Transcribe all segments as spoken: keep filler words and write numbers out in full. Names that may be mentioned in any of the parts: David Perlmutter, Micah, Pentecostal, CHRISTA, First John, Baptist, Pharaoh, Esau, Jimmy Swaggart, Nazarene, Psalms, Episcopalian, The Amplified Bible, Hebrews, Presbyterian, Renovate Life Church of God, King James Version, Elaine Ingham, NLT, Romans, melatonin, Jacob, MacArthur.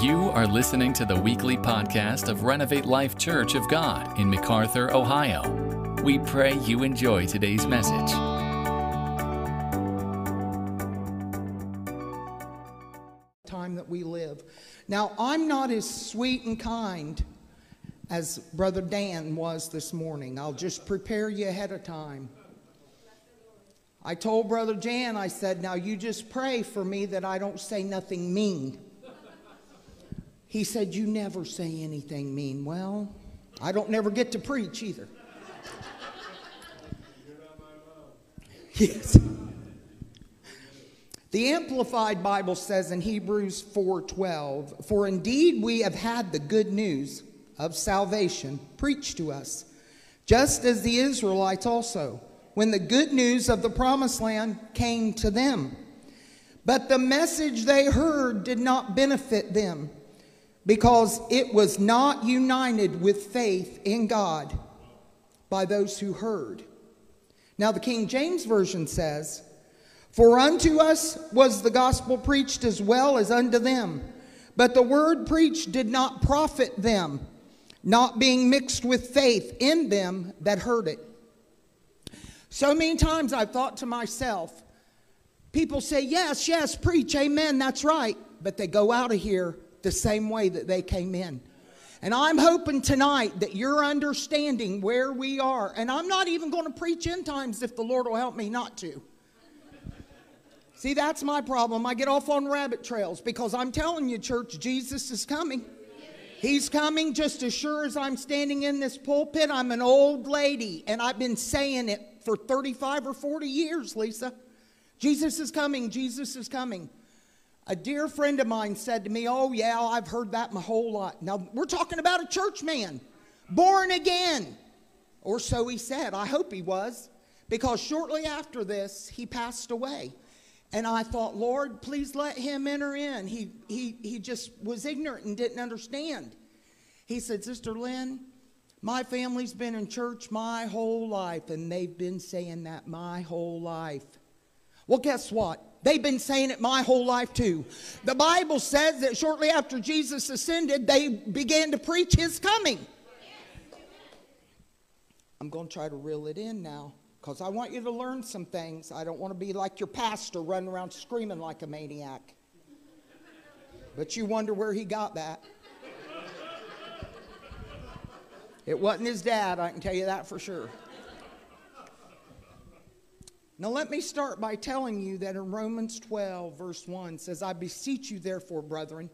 You are listening to the weekly podcast of Renovate Life Church of God in MacArthur, Ohio. We pray you enjoy today's message. Time that we live. Now, I'm not as sweet and kind as Brother Dan was this morning. I'll just prepare you ahead of time. I told Brother Jan, I said, now you just pray for me that I don't say nothing mean. He said, you never say anything mean. Well, I don't never get to preach either. You're not my mom. Yes. The Amplified Bible says in Hebrews four twelve, for indeed we have had the good news of salvation preached to us, just as the Israelites also, when the good news of the promised land came to them. But the message they heard did not benefit them, because it was not united with faith in God by those who heard. Now the King James Version says, for unto us was the gospel preached as well as unto them, but the word preached did not profit them, not being mixed with faith in them that heard it. So many times I've thought to myself, people say, yes, yes, preach, amen, that's right, but they go out of here the same way that they came in. And I'm hoping tonight that you're understanding where we are. And I'm not even going to preach end times if the Lord will help me not to. See, that's my problem. I get off on rabbit trails because I'm telling you, church, Jesus is coming. He's coming just as sure as I'm standing in this pulpit. I'm an old lady, and I've been saying it for thirty-five or forty years, Lisa. Jesus is coming. Jesus is coming. A dear friend of mine said to me, oh, yeah, I've heard that my whole life. Now, we're talking about a church man, born again. Or so he said. I hope he was, because shortly after this, he passed away. And I thought, Lord, please let him enter in. He, he, he just was ignorant and didn't understand. He said, Sister Lynn, my family's been in church my whole life, and they've been saying that my whole life. Well, guess what? They've been saying it my whole life too. The Bible says that shortly after Jesus ascended, they began to preach his coming. I'm going to try to reel it in now, because I want you to learn some things. I don't want to be like your pastor running around screaming like a maniac. But you wonder where he got that. It wasn't his dad, I can tell you that for sure. Now let me start by telling you that in Romans twelve, verse one says, I beseech you therefore, brethren,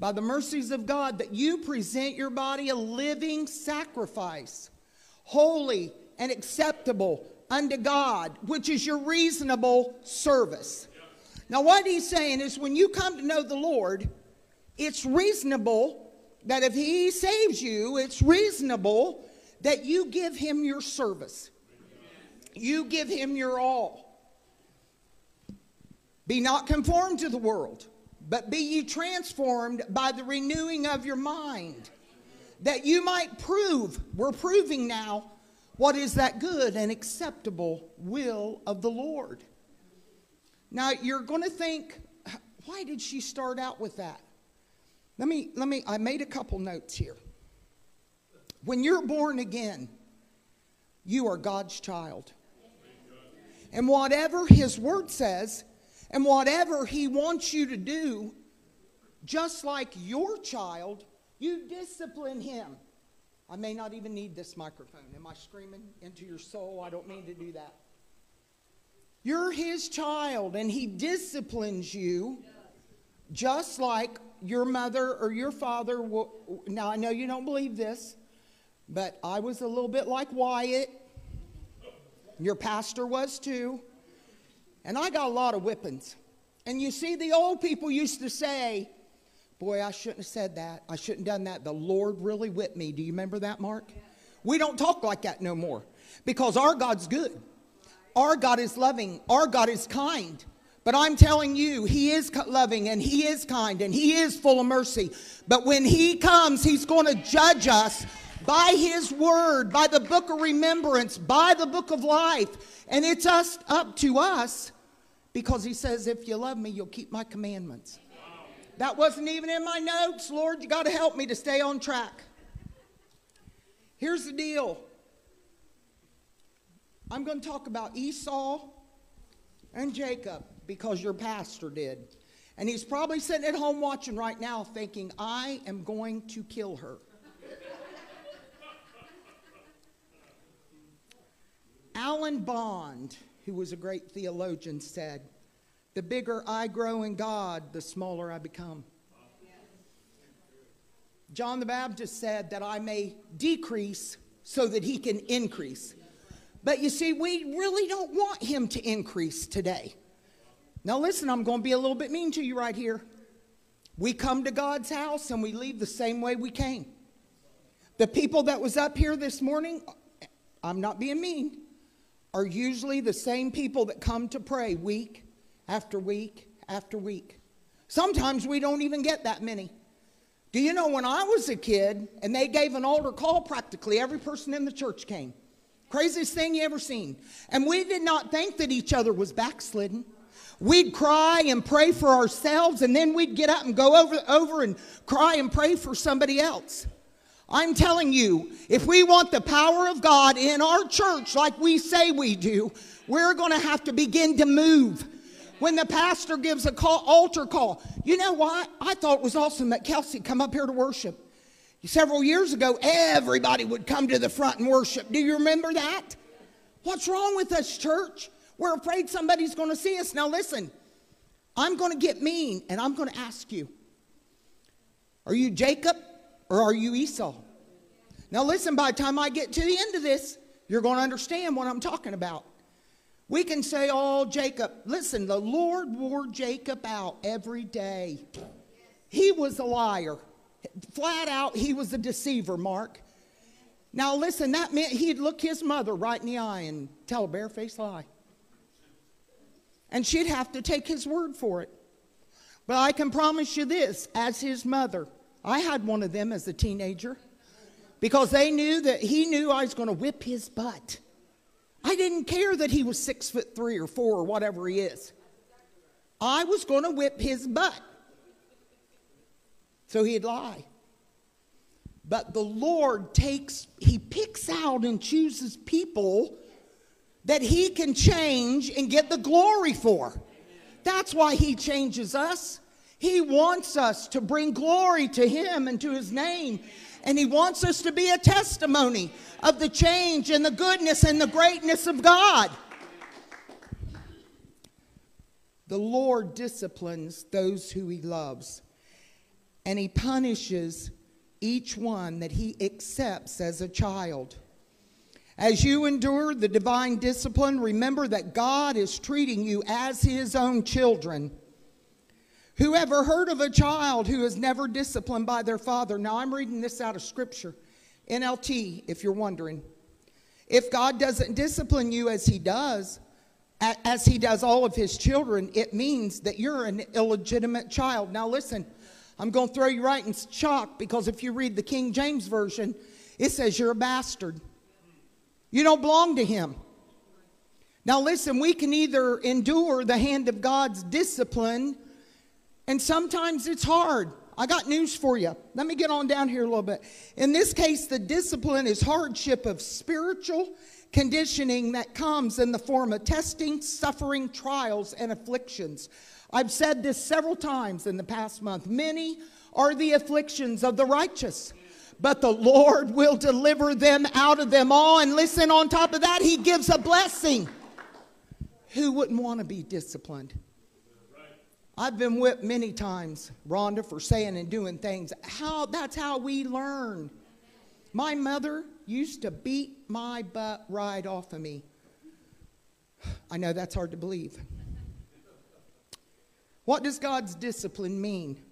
by the mercies of God, that you present your body a living sacrifice, holy and acceptable unto God, which is your reasonable service. Now what he's saying is, when you come to know the Lord, it's reasonable that if he saves you, it's reasonable that you give him your service. You give him your all. Be not conformed to the world, but be ye transformed by the renewing of your mind, that you might prove, we're proving now, what is that good and acceptable will of the Lord. Now you're going to think, why did she start out with that? Let me, let me, I made a couple notes here. When you're born again, you are God's child. And whatever his word says, and whatever he wants you to do, just like your child, you discipline him. I may not even need this microphone. Am I screaming into your soul? I don't mean to do that. You're his child, and he disciplines you just like your mother or your father will. Now, I know you don't believe this, but I was a little bit like Wyatt. Your pastor was too. And I got a lot of whippings. And you see, the old people used to say, boy, I shouldn't have said that. I shouldn't have done that. The Lord really whipped me. Do you remember that, Mark? Yeah. We don't talk like that no more, because our God's good. Our God is loving. Our God is kind. But I'm telling you, he is loving, and he is kind, and he is full of mercy. But when he comes, he's going to judge us by his word, by the book of remembrance, by the book of life. And it's us, up to us, because he says, if you love me, you'll keep my commandments. Wow. That wasn't even in my notes. Lord, you got to help me to stay on track. Here's the deal. I'm going to talk about Esau and Jacob because your pastor did. And he's probably sitting at home watching right now thinking, I am going to kill her. Alan Bond, who was a great theologian, said, the bigger I grow in God, the smaller I become. Yes. John the Baptist said that I may decrease so that he can increase. But you see, we really don't want him to increase today. Now listen, I'm going to be a little bit mean to you right here. We come to God's house and we leave the same way we came. The people that was up here this morning, I'm not being mean, are usually the same people that come to pray week after week after week. Sometimes we don't even get that many. Do you know, when I was a kid and they gave an altar call, practically every person in the church came. Craziest thing you ever seen. And we did not think that each other was backslidden. We'd cry and pray for ourselves, and then we'd get up and go over, over and cry and pray for somebody else. I'm telling you, if we want the power of God in our church like we say we do, we're going to have to begin to move. When the pastor gives a call, altar call, you know why? I thought it was awesome that Kelsey come up here to worship. Several years ago, everybody would come to the front and worship. Do you remember that? What's wrong with us, church? We're afraid somebody's going to see us. Now listen, I'm going to get mean, and I'm going to ask you, are you Jacob or are you Esau? Now listen, by the time I get to the end of this, you're going to understand what I'm talking about. We can say, oh, Jacob. Listen, the Lord wore Jacob out every day. He was a liar. Flat out, he was a deceiver, Mark. Now, listen, that meant he'd look his mother right in the eye and tell a barefaced lie. And she'd have to take his word for it. But I can promise you this, as his mother, I had one of them as a teenager because they knew that he knew I was going to whip his butt. I didn't care that he was six foot three or four or whatever he is. I was going to whip his butt. So he'd lie. But the Lord takes, he picks out and chooses people that he can change and get the glory for. That's why he changes us. He wants us to bring glory to him and to his name. And he wants us to be a testimony of the change and the goodness and the greatness of God. The Lord disciplines those who he loves. And he punishes each one that he accepts as a child. As you endure the divine discipline, remember that God is treating you as his own children. Who ever heard of a child who is never disciplined by their father? Now, I'm reading this out of Scripture. N L T, if you're wondering. If God doesn't discipline you as he does, as he does all of his children, it means that you're an illegitimate child. Now, listen, I'm going to throw you right in shock because if you read the King James Version, it says you're a bastard. You don't belong to him. Now, listen, we can either endure the hand of God's discipline, and sometimes it's hard. I got news for you. Let me get on down here a little bit. In this case, the discipline is hardship of spiritual conditioning that comes in the form of testing, suffering, trials, and afflictions. I've said this several times in the past month. Many are the afflictions of the righteous, but the Lord will deliver them out of them all. And listen, on top of that, he gives a blessing. Who wouldn't want to be disciplined? I've been whipped many times, Rhonda, for saying and doing things. How, that's how we learn. My mother used to beat my butt right off of me. I know that's hard to believe. What does God's discipline mean?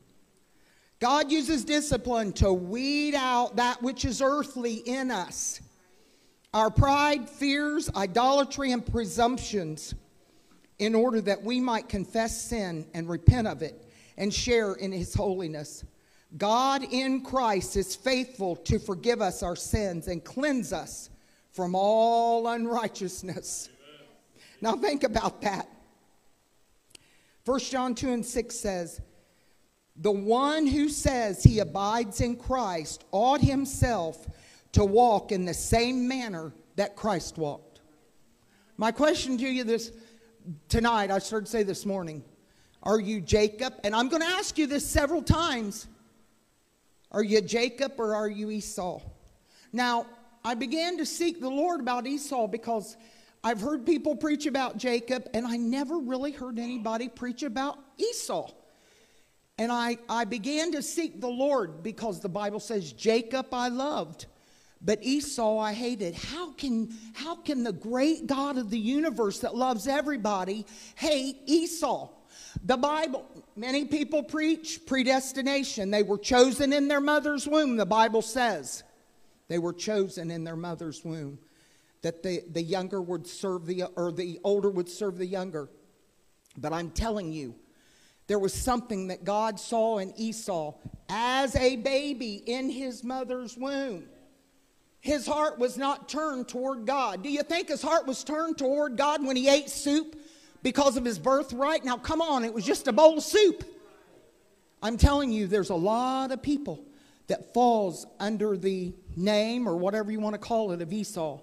God uses discipline to weed out that which is earthly in us. Our pride, fears, idolatry, and presumptions, in order that we might confess sin and repent of it and share in his holiness. God in Christ is faithful to forgive us our sins and cleanse us from all unrighteousness. Amen. Now think about that. First John two and six says, The one who says he abides in Christ ought himself to walk in the same manner that Christ walked. My question to you this tonight, I started to say this morning, are you Jacob? And I'm going to ask you this several times. Are you Jacob or are you Esau? Now, I began to seek the Lord about Esau because I've heard people preach about Jacob, and I never really heard anybody preach about Esau. And I, I began to seek the Lord because the Bible says, Jacob I loved, but Esau I hated. How can, how can the great God of the universe that loves everybody hate Esau? The Bible, many people preach predestination. They were chosen in their mother's womb, the Bible says. They were chosen in their mother's womb. That the, the younger would serve the, or the older would serve the younger. But I'm telling you, there was something that God saw in Esau as a baby in his mother's womb. His heart was not turned toward God. Do you think his heart was turned toward God when he ate soup because of his birthright? Now, come on, it was just a bowl of soup. I'm telling you, there's a lot of people that falls under the name or whatever you want to call it of Esau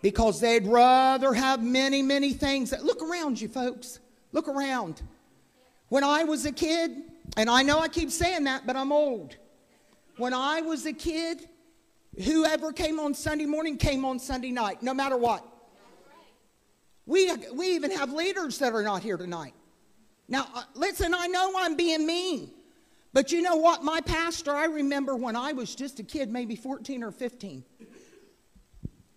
because they'd rather have many, many things. That, look around you, folks. Look around. When I was a kid, and I know I keep saying that, but I'm old. When I was a kid, whoever came on Sunday morning came on Sunday night, no matter what. We, we even have leaders that are not here tonight. Now, listen, I know I'm being mean, but you know what? My pastor, I remember when I was just a kid, maybe fourteen or fifteen,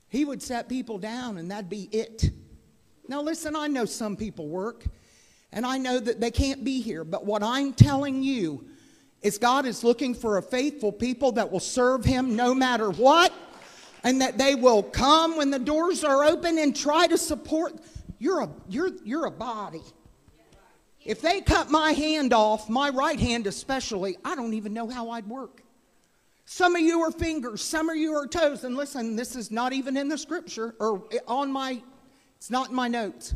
he would set people down and that'd be it. Now, listen, I know some people work. And I know that they can't be here. But what I'm telling you is God is looking for a faithful people that will serve him no matter what. And that they will come when the doors are open and try to support. You're a, you're, you're a body. If they cut my hand off, my right hand especially, I don't even know how I'd work. Some of you are fingers. Some of you are toes. And listen, this is not even in the scripture or on my, it's not in my notes.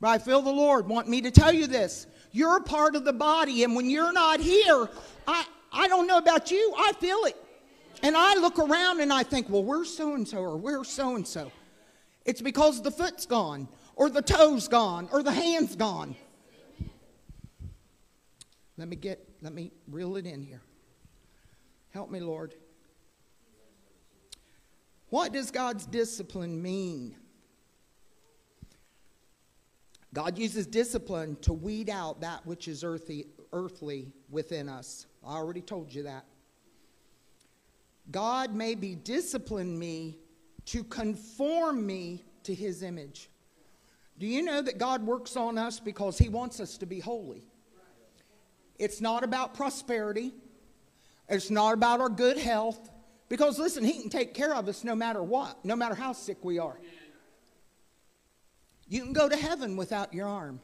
But I feel the Lord want me to tell you this. You're a part of the body. And when you're not here, I, I don't know about you. I feel it. And I look around and I think, well, where's so-and-so or where's so-and-so? It's because the foot's gone or the toe's gone or the hand's gone. Let me get, let me reel it in here. Help me, Lord. What does God's discipline mean? God uses discipline to weed out that which is earthy, earthly within us. I already told you that. God may be disciplining me to conform me to his image. Do you know that God works on us because he wants us to be holy? It's not about prosperity. It's not about our good health. Because listen, he can take care of us no matter what, no matter how sick we are. You can go to heaven without your arm.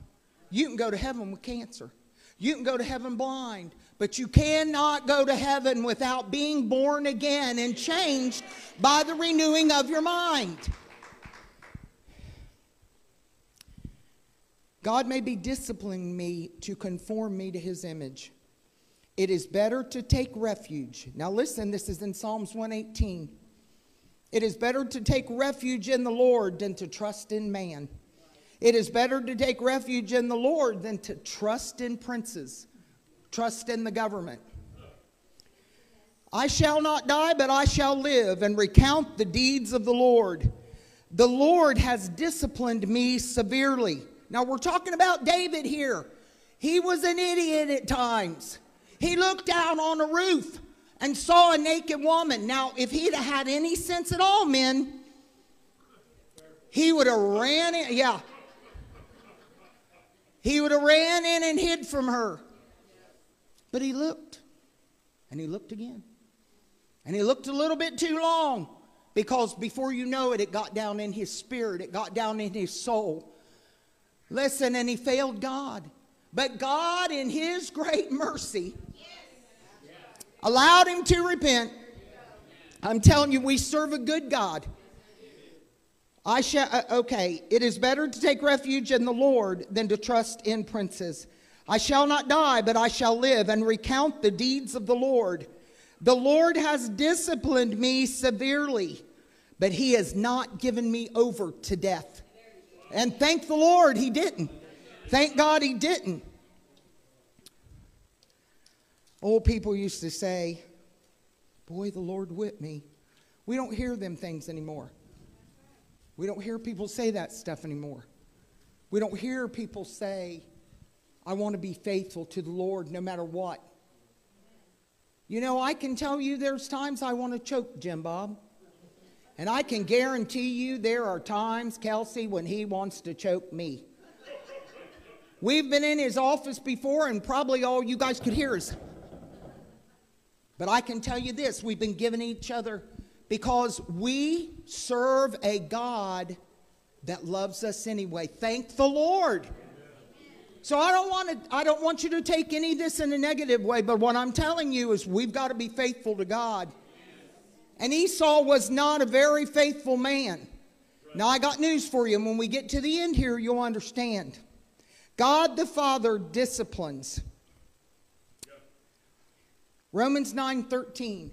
You can go to heaven with cancer. You can go to heaven blind. But you cannot go to heaven without being born again and changed by the renewing of your mind. God may be disciplining me to conform me to his image. It is better to take refuge. Now listen, this is in Psalms one eighteen. It is better to take refuge in the Lord than to trust in man. It is better to take refuge in the Lord than to trust in princes, trust in the government. I shall not die, but I shall live and recount the deeds of the Lord. The Lord has disciplined me severely. Now we're talking about David here. He was an idiot at times. He looked down on a roof and saw a naked woman. Now, if he'd have had any sense at all, men, he would have ran in. Yeah. He would have ran in and hid from her. But he looked. And he looked again. And he looked a little bit too long. Because before you know it, it got down in his spirit. It got down in his soul. Listen, and he failed God. But God, in his great mercy, allowed him to repent. I'm telling you, we serve a good God. I shall, okay, it is better to take refuge in the Lord than to trust in princes. I shall not die, but I shall live and recount the deeds of the Lord. The Lord has disciplined me severely, but he has not given me over to death. And thank the Lord he didn't. Thank God he didn't. Old people used to say, boy, the Lord whipped me. We don't hear them things anymore. We don't hear people say that stuff anymore. We don't hear people say, I want to be faithful to the Lord no matter what. You know, I can tell you there's times I want to choke Jim Bob. And I can guarantee you there are times, Kelsey, when he wants to choke me. We've been in his office before, and probably all you guys could hear is. But I can tell you this, we've been giving each other, because we serve a God that loves us anyway. Thank the Lord. So I don't want to, I don't want you to take any of this in a negative way, but what I'm telling you is we've got to be faithful to God. And Esau was not a very faithful man. Now I got news for you, and when we get to the end here, you'll understand. God the Father disciplines. Romans nine thirteen.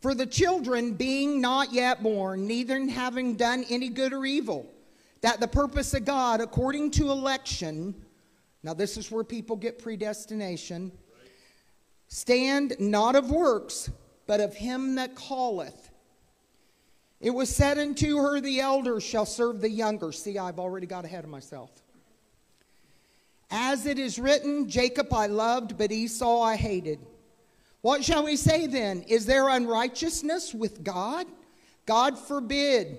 For the children being not yet born, neither having done any good or evil, that the purpose of God, according to election, now this is where people get predestination, right. Stand not of works, but of him that calleth. It was said unto her, the elder shall serve the younger. See, I've already got ahead of myself. As it is written, Jacob I loved, but Esau I hated. What shall we say then? Is there unrighteousness with God? God forbid.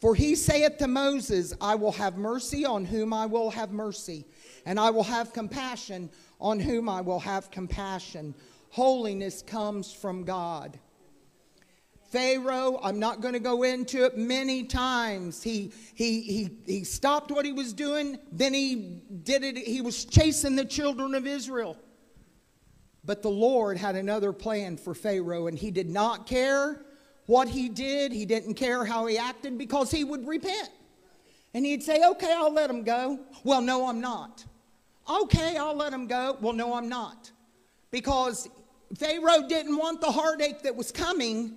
For he saith to Moses, I will have mercy on whom I will have mercy, and I will have compassion on whom I will have compassion. Holiness comes from God. Pharaoh, I'm not going to go into it, many times. He, he, he, he stopped what he was doing, then he did it. He was chasing the children of Israel. But the Lord had another plan for Pharaoh, and he did not care what he did. He didn't care how he acted, because he would repent. And he'd say, okay, I'll let him go. Well, no, I'm not. Okay, I'll let him go. Well, no, I'm not. Because Pharaoh didn't want the heartache that was coming.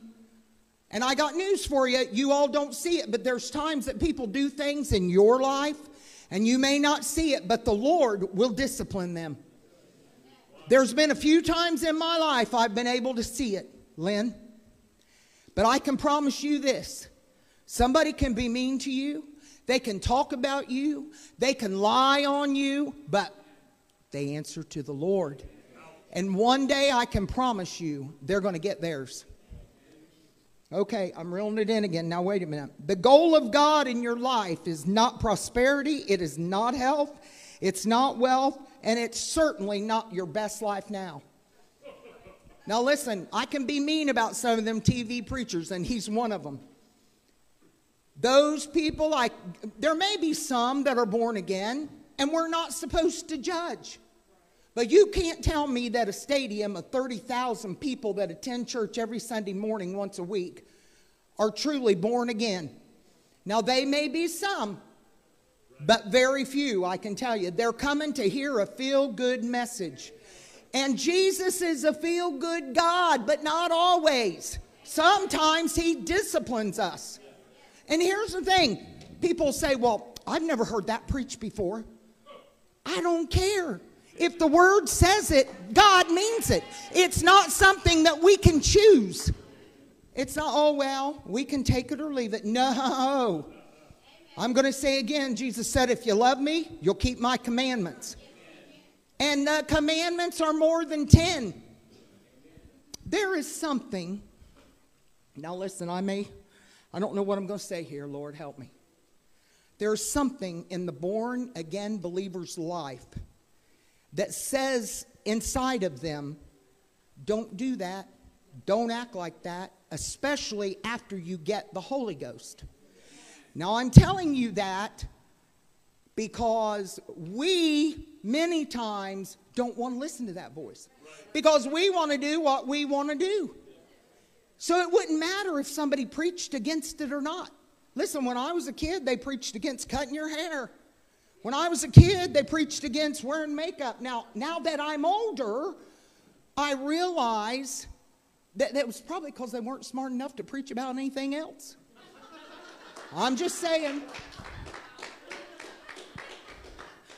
And I got news for you. You all don't see it, but there's times that people do things in your life, and you may not see it, but the Lord will discipline them. There's been a few times in my life I've been able to see it, Lynn. But I can promise you this. Somebody can be mean to you. They can talk about you. They can lie on you. But they answer to the Lord. And one day I can promise you they're going to get theirs. Okay, I'm reeling it in again. Now wait a minute. The goal of God in your life is not prosperity. It is not health. It's not wealth. And it's certainly not your best life now. Now listen, I can be mean about some of them T V preachers, and he's one of them. Those people, I, there may be some that are born again, and we're not supposed to judge. But you can't tell me that a stadium of thirty thousand people that attend church every Sunday morning once a week are truly born again. Now they may be some, but very few, I can tell you. They're coming to hear a feel-good message. And Jesus is a feel-good God, but not always. Sometimes he disciplines us. And here's the thing. People say, well, I've never heard that preached before. I don't care. If the word says it, God means it. It's not something that we can choose. It's not, oh, well, we can take it or leave it. No. I'm going to say again, Jesus said, if you love me, you'll keep my commandments. And the commandments are more than ten. There is something. Now listen, I may, I don't know what I'm going to say here. Lord, help me. There's something in the born again believer's life that says inside of them, don't do that. Don't act like that, especially after you get the Holy Ghost. Now I'm telling you that because we many times don't want to listen to that voice, because we want to do what we want to do. So it wouldn't matter if somebody preached against it or not. Listen, when I was a kid, they preached against cutting your hair. When I was a kid, they preached against wearing makeup. Now, now that I'm older, I realize that that was probably because they weren't smart enough to preach about anything else. I'm just saying.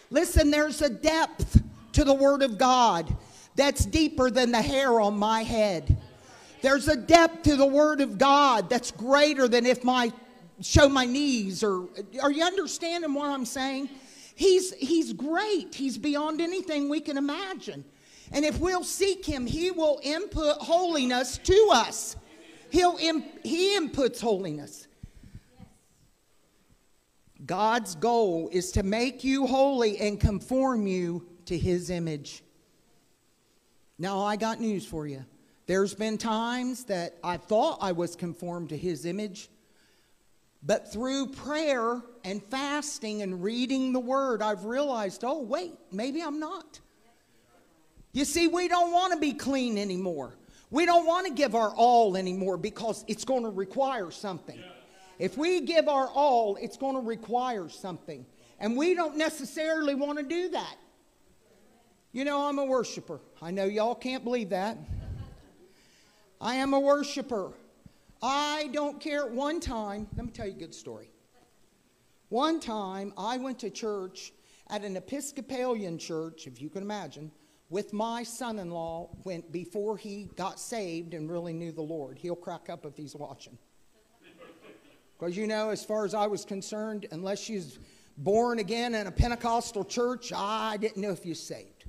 Listen, there's a depth to the Word of God that's deeper than the hair on my head. There's a depth to the Word of God that's greater than if my show my knees or are you understanding what I'm saying? He's he's great. He's beyond anything we can imagine. And if we'll seek him, he will input holiness to us. He'll imp, he inputs holiness. God's goal is to make you holy and conform you to his image. Now, I got news for you. There's been times that I thought I was conformed to his image, but through prayer and fasting and reading the word, I've realized, oh, wait, maybe I'm not. You see, we don't want to be clean anymore. We don't want to give our all anymore because it's going to require something. Yeah. If we give our all, it's going to require something. And we don't necessarily want to do that. You know, I'm a worshiper. I know y'all can't believe that. I am a worshiper. I don't care. One time, let me tell you a good story. One time, I went to church at an Episcopalian church, if you can imagine, with my son-in-law when, before he got saved and really knew the Lord. He'll crack up if he's watching. Because, you know, as far as I was concerned, unless she's born again in a Pentecostal church, I didn't know if you're saved.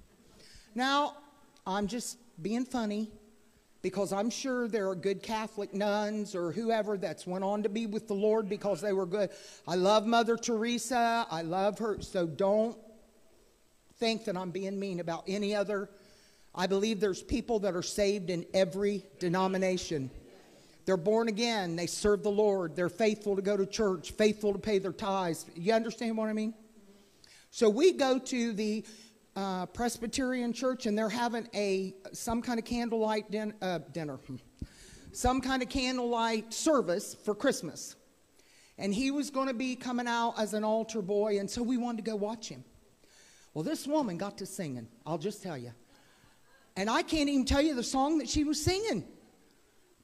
Now, I'm just being funny because I'm sure there are good Catholic nuns or whoever that's went on to be with the Lord because they were good. I love Mother Teresa. I love her. So don't think that I'm being mean about any other. I believe there's people that are saved in every denomination. They're born again. They serve the Lord. They're faithful to go to church, faithful to pay their tithes. You understand what I mean? So we go to the uh, Presbyterian church, and they're having a some kind of candlelight din uh, dinner, some kind of candlelight service for Christmas. And he was going to be coming out as an altar boy, and so we wanted to go watch him. Well, this woman got to singing, I'll just tell you. And I can't even tell you the song that she was singing.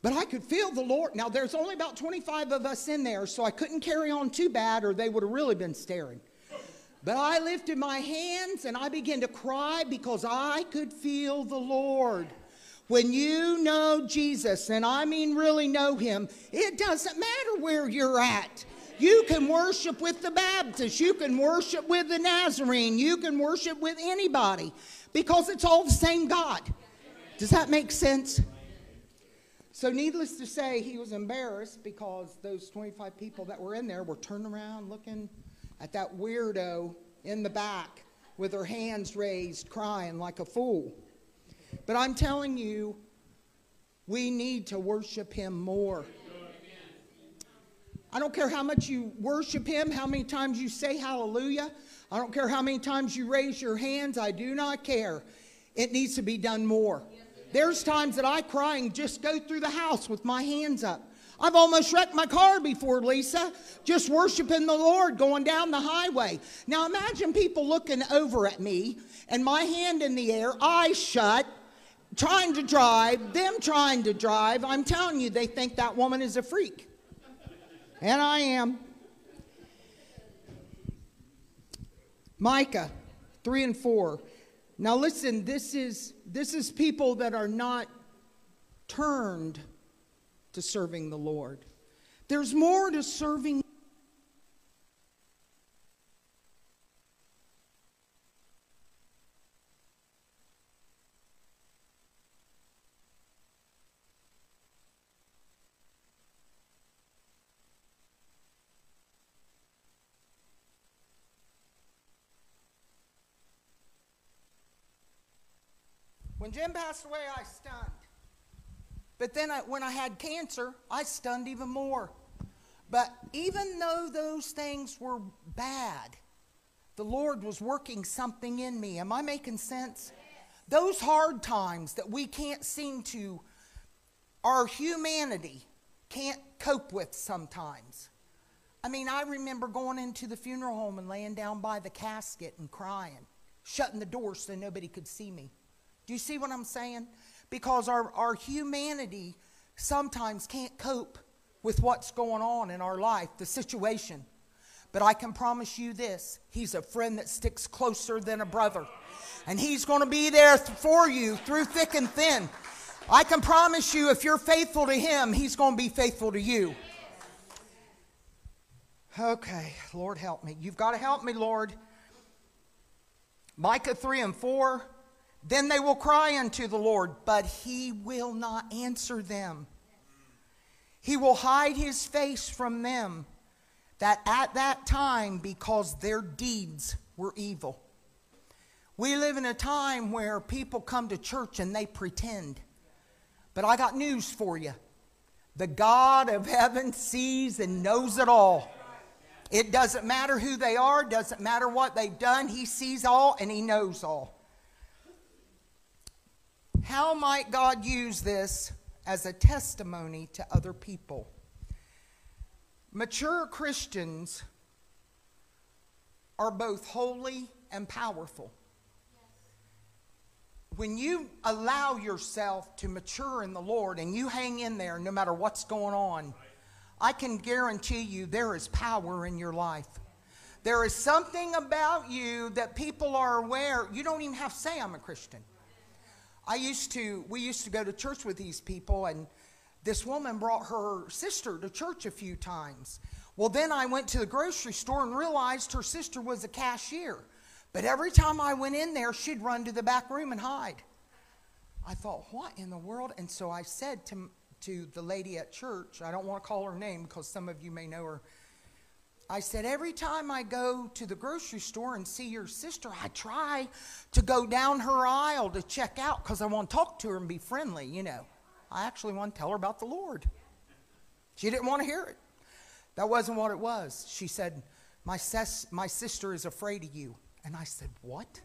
But I could feel the Lord. Now, there's only about twenty-five of us in there, so I couldn't carry on too bad or they would have really been staring. But I lifted my hands and I began to cry because I could feel the Lord. When you know Jesus, and I mean really know him, it doesn't matter where you're at. You can worship with the Baptist. You can worship with the Nazarene. You can worship with anybody because it's all the same God. Does that make sense? So needless to say, he was embarrassed because those twenty-five people that were in there were turning around looking at that weirdo in the back with her hands raised, crying like a fool. But I'm telling you, we need to worship him more. I don't care how much you worship him, how many times you say hallelujah. I don't care how many times you raise your hands. I do not care. It needs to be done more. There's times that I cry and just go through the house with my hands up. I've almost wrecked my car before, Lisa, just worshiping the Lord going down the highway. Now imagine people looking over at me and my hand in the air, eyes shut, trying to drive, them trying to drive. I'm telling you, they think that woman is a freak. And I am. Micah three and four. Now listen, this is, this is people that are not turned to serving the Lord. There's more to serving. When Jim passed away, I stunned. But then I, when I had cancer, I stunned even more. But even though those things were bad, the Lord was working something in me. Am I making sense? Those hard times that we can't seem to, our humanity can't cope with sometimes. I mean, I remember going into the funeral home and laying down by the casket and crying, shutting the door so nobody could see me. Do you see what I'm saying? Because our, our humanity sometimes can't cope with what's going on in our life, the situation. But I can promise you this, he's a friend that sticks closer than a brother. And he's going to be there for you through thick and thin. I can promise you, if you're faithful to him, he's going to be faithful to you. Okay, Lord, help me. You've got to help me, Lord. Micah three and four. Then they will cry unto the Lord, but he will not answer them. He will hide his face from them, that at that time, because their deeds were evil. We live in a time where people come to church and they pretend. But I got news for you. The God of heaven sees and knows it all. It doesn't matter who they are, doesn't matter what they've done. He sees all and he knows all. How might God use this as a testimony to other people? Mature Christians are both holy and powerful. When you allow yourself to mature in the Lord and you hang in there no matter what's going on, I can guarantee you there is power in your life. There is something about you that people are aware. You don't even have to say I'm a Christian. I used to, we used to go to church with these people, and this woman brought her sister to church a few times. Well, then I went to the grocery store and realized her sister was a cashier. But every time I went in there, she'd run to the back room and hide. I thought, what in the world? And so I said to, to the lady at church, I don't want to call her name because some of you may know her. I said, every time I go to the grocery store and see your sister, I try to go down her aisle to check out because I want to talk to her and be friendly, you know. I actually want to tell her about the Lord. She didn't want to hear it. That wasn't what it was. She said, my, ses- my sister is afraid of you. And I said, what?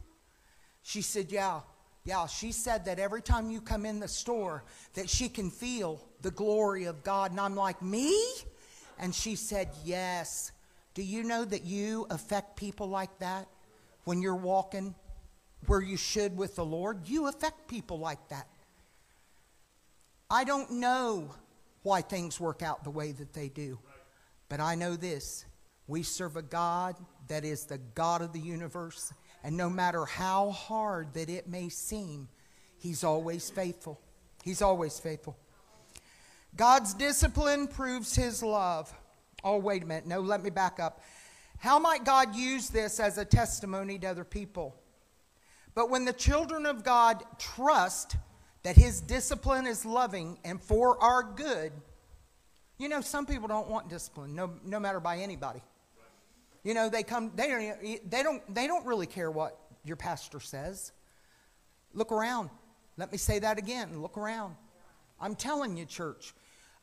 She said, yeah, yeah. She said that every time you come in the store that she can feel the glory of God. And I'm like, me? And she said, yes. Do you know that you affect people like that when you're walking where you should with the Lord? You affect people like that. I don't know why things work out the way that they do. But I know this. We serve a God that is the God of the universe. And no matter how hard that it may seem, he's always faithful. He's always faithful. God's discipline proves his love. Oh, wait a minute. No, let me back up. How might God use this as a testimony to other people? But when the children of God trust that his discipline is loving and for our good, you know, some people don't want discipline, no, no matter by anybody. You know, they come, they don't, they don't, they don't really care what your pastor says. Look around. Let me say that again. Look around. I'm telling you, church,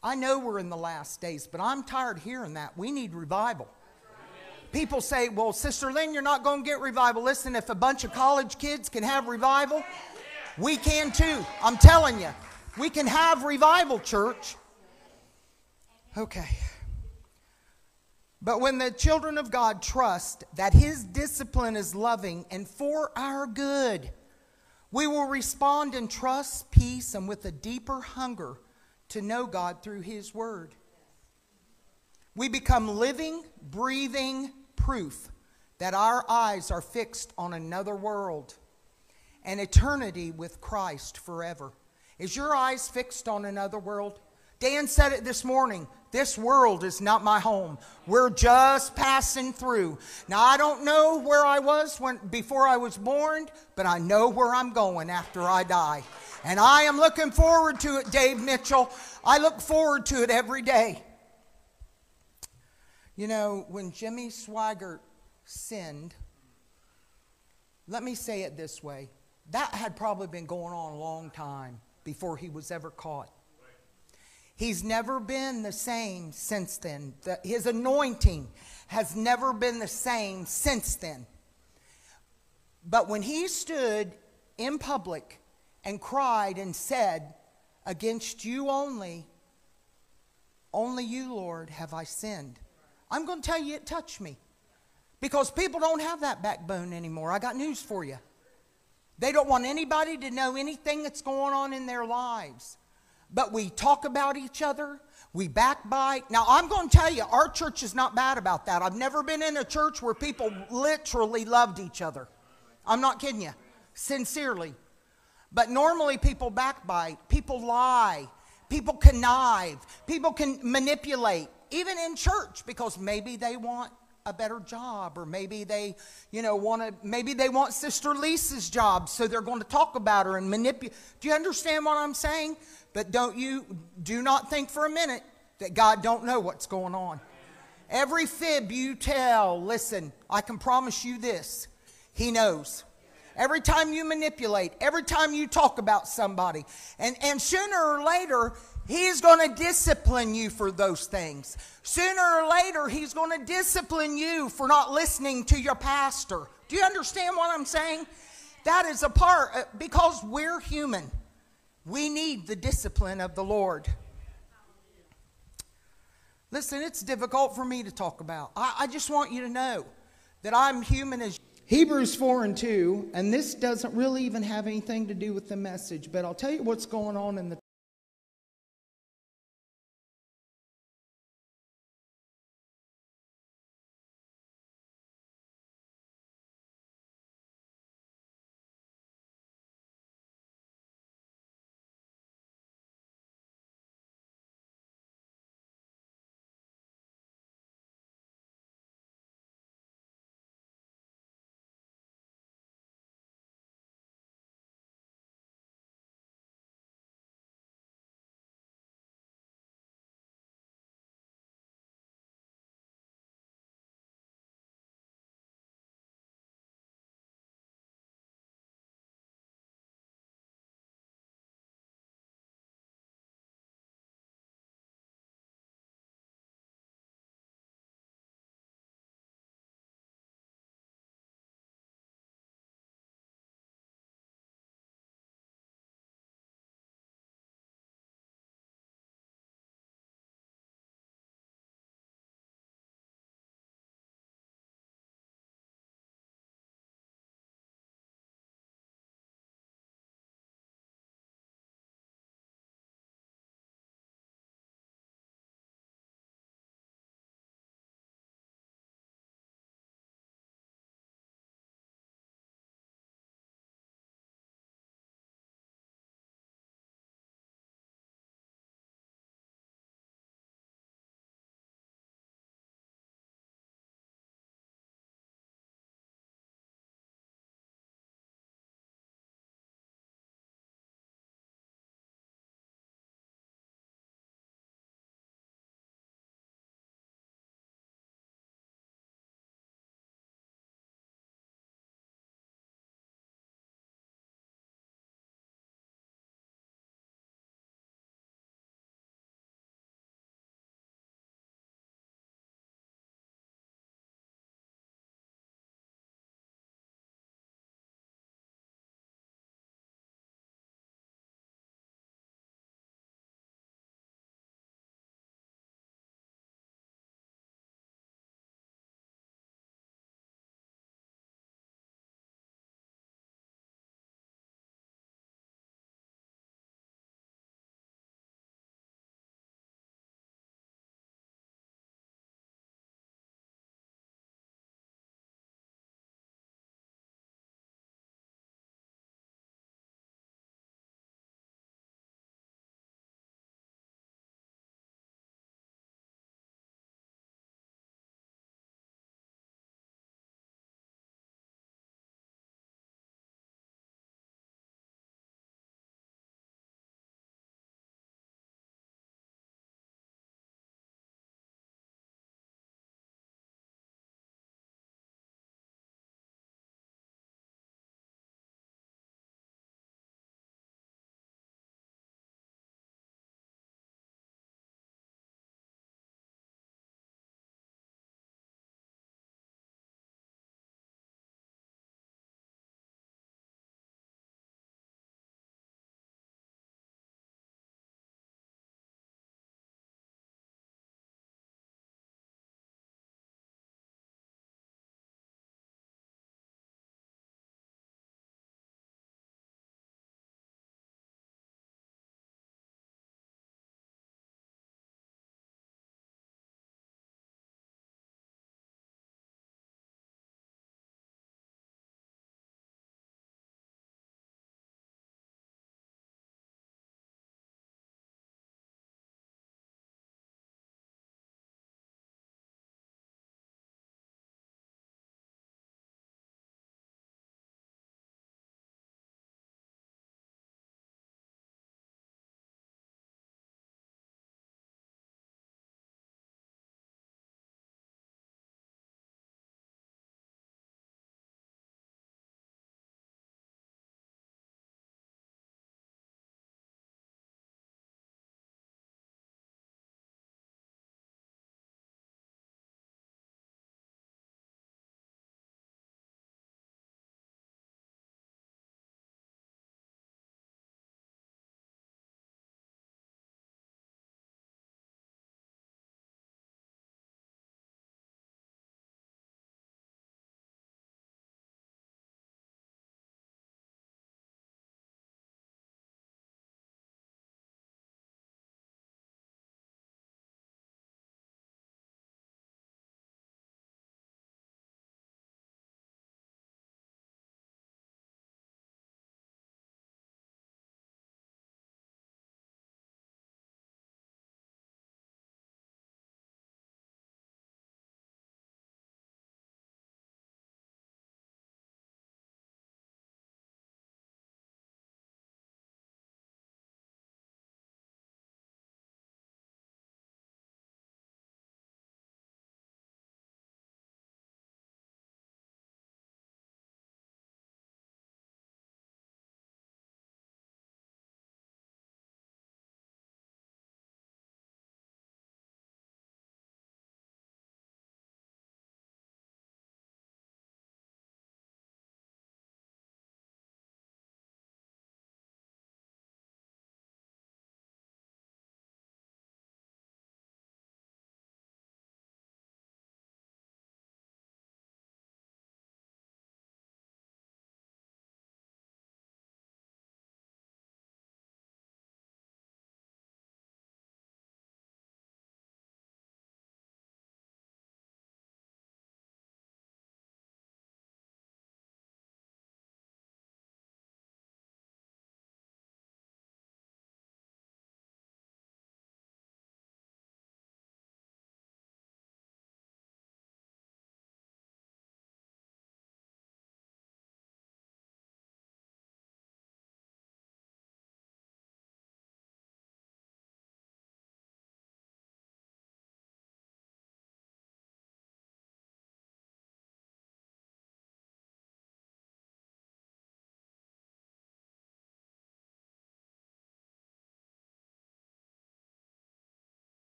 I know we're in the last days, but I'm tired of hearing that. We need revival. People say, well, Sister Lynn, you're not going to get revival. Listen, if a bunch of college kids can have revival, we can too. I'm telling you, we can have revival, church. Okay. But when the children of God trust that his discipline is loving and for our good, we will respond in trust, peace, and with a deeper hunger to know God through his word. We become living, breathing proof that our eyes are fixed on another world and eternity with Christ forever. Is your eyes fixed on another world? Dan said it this morning. This world is not my home. We're just passing through. Now, I don't know where I was when, before I was born, but I know where I'm going after I die. And I am looking forward to it, Dave Mitchell. I look forward to it every day. You know, when Jimmy Swaggart sinned, let me say it this way. That had probably been going on a long time before he was ever caught. He's never been the same since then. The, his anointing has never been the same since then. But when he stood in public and cried and said, "Against you only, only you, Lord, have I sinned. I'm going to tell you it touched me. Because people don't have that backbone anymore. I got news for you. They don't want anybody to know anything that's going on in their lives. But we talk about each other. We backbite. Now, I'm going to tell you, our church is not bad about that. I've never been in a church where people literally loved each other. I'm not kidding you. Sincerely. But normally people backbite. People lie. People connive. People can manipulate. Even in church, because maybe they want a better job, or maybe they, you know, want to, maybe they want Sister Lisa's job, so they're going to talk about her and manipulate. Do you understand what I'm saying? But don't you, do not think for a minute that God don't know what's going on. Every fib you tell, listen, I can promise you this, He knows. Every time you manipulate, every time you talk about somebody, and, and sooner or later, He's going to discipline you for those things. Sooner or later, He's going to discipline you for not listening to your pastor. Do you understand what I'm saying? That is a part, because we're human. We need the discipline of the Lord. Listen, it's difficult for me to talk about. I, I just want you to know that I'm human as you. Hebrews four and two, and this doesn't really even have anything to do with the message, but I'll tell you what's going on in the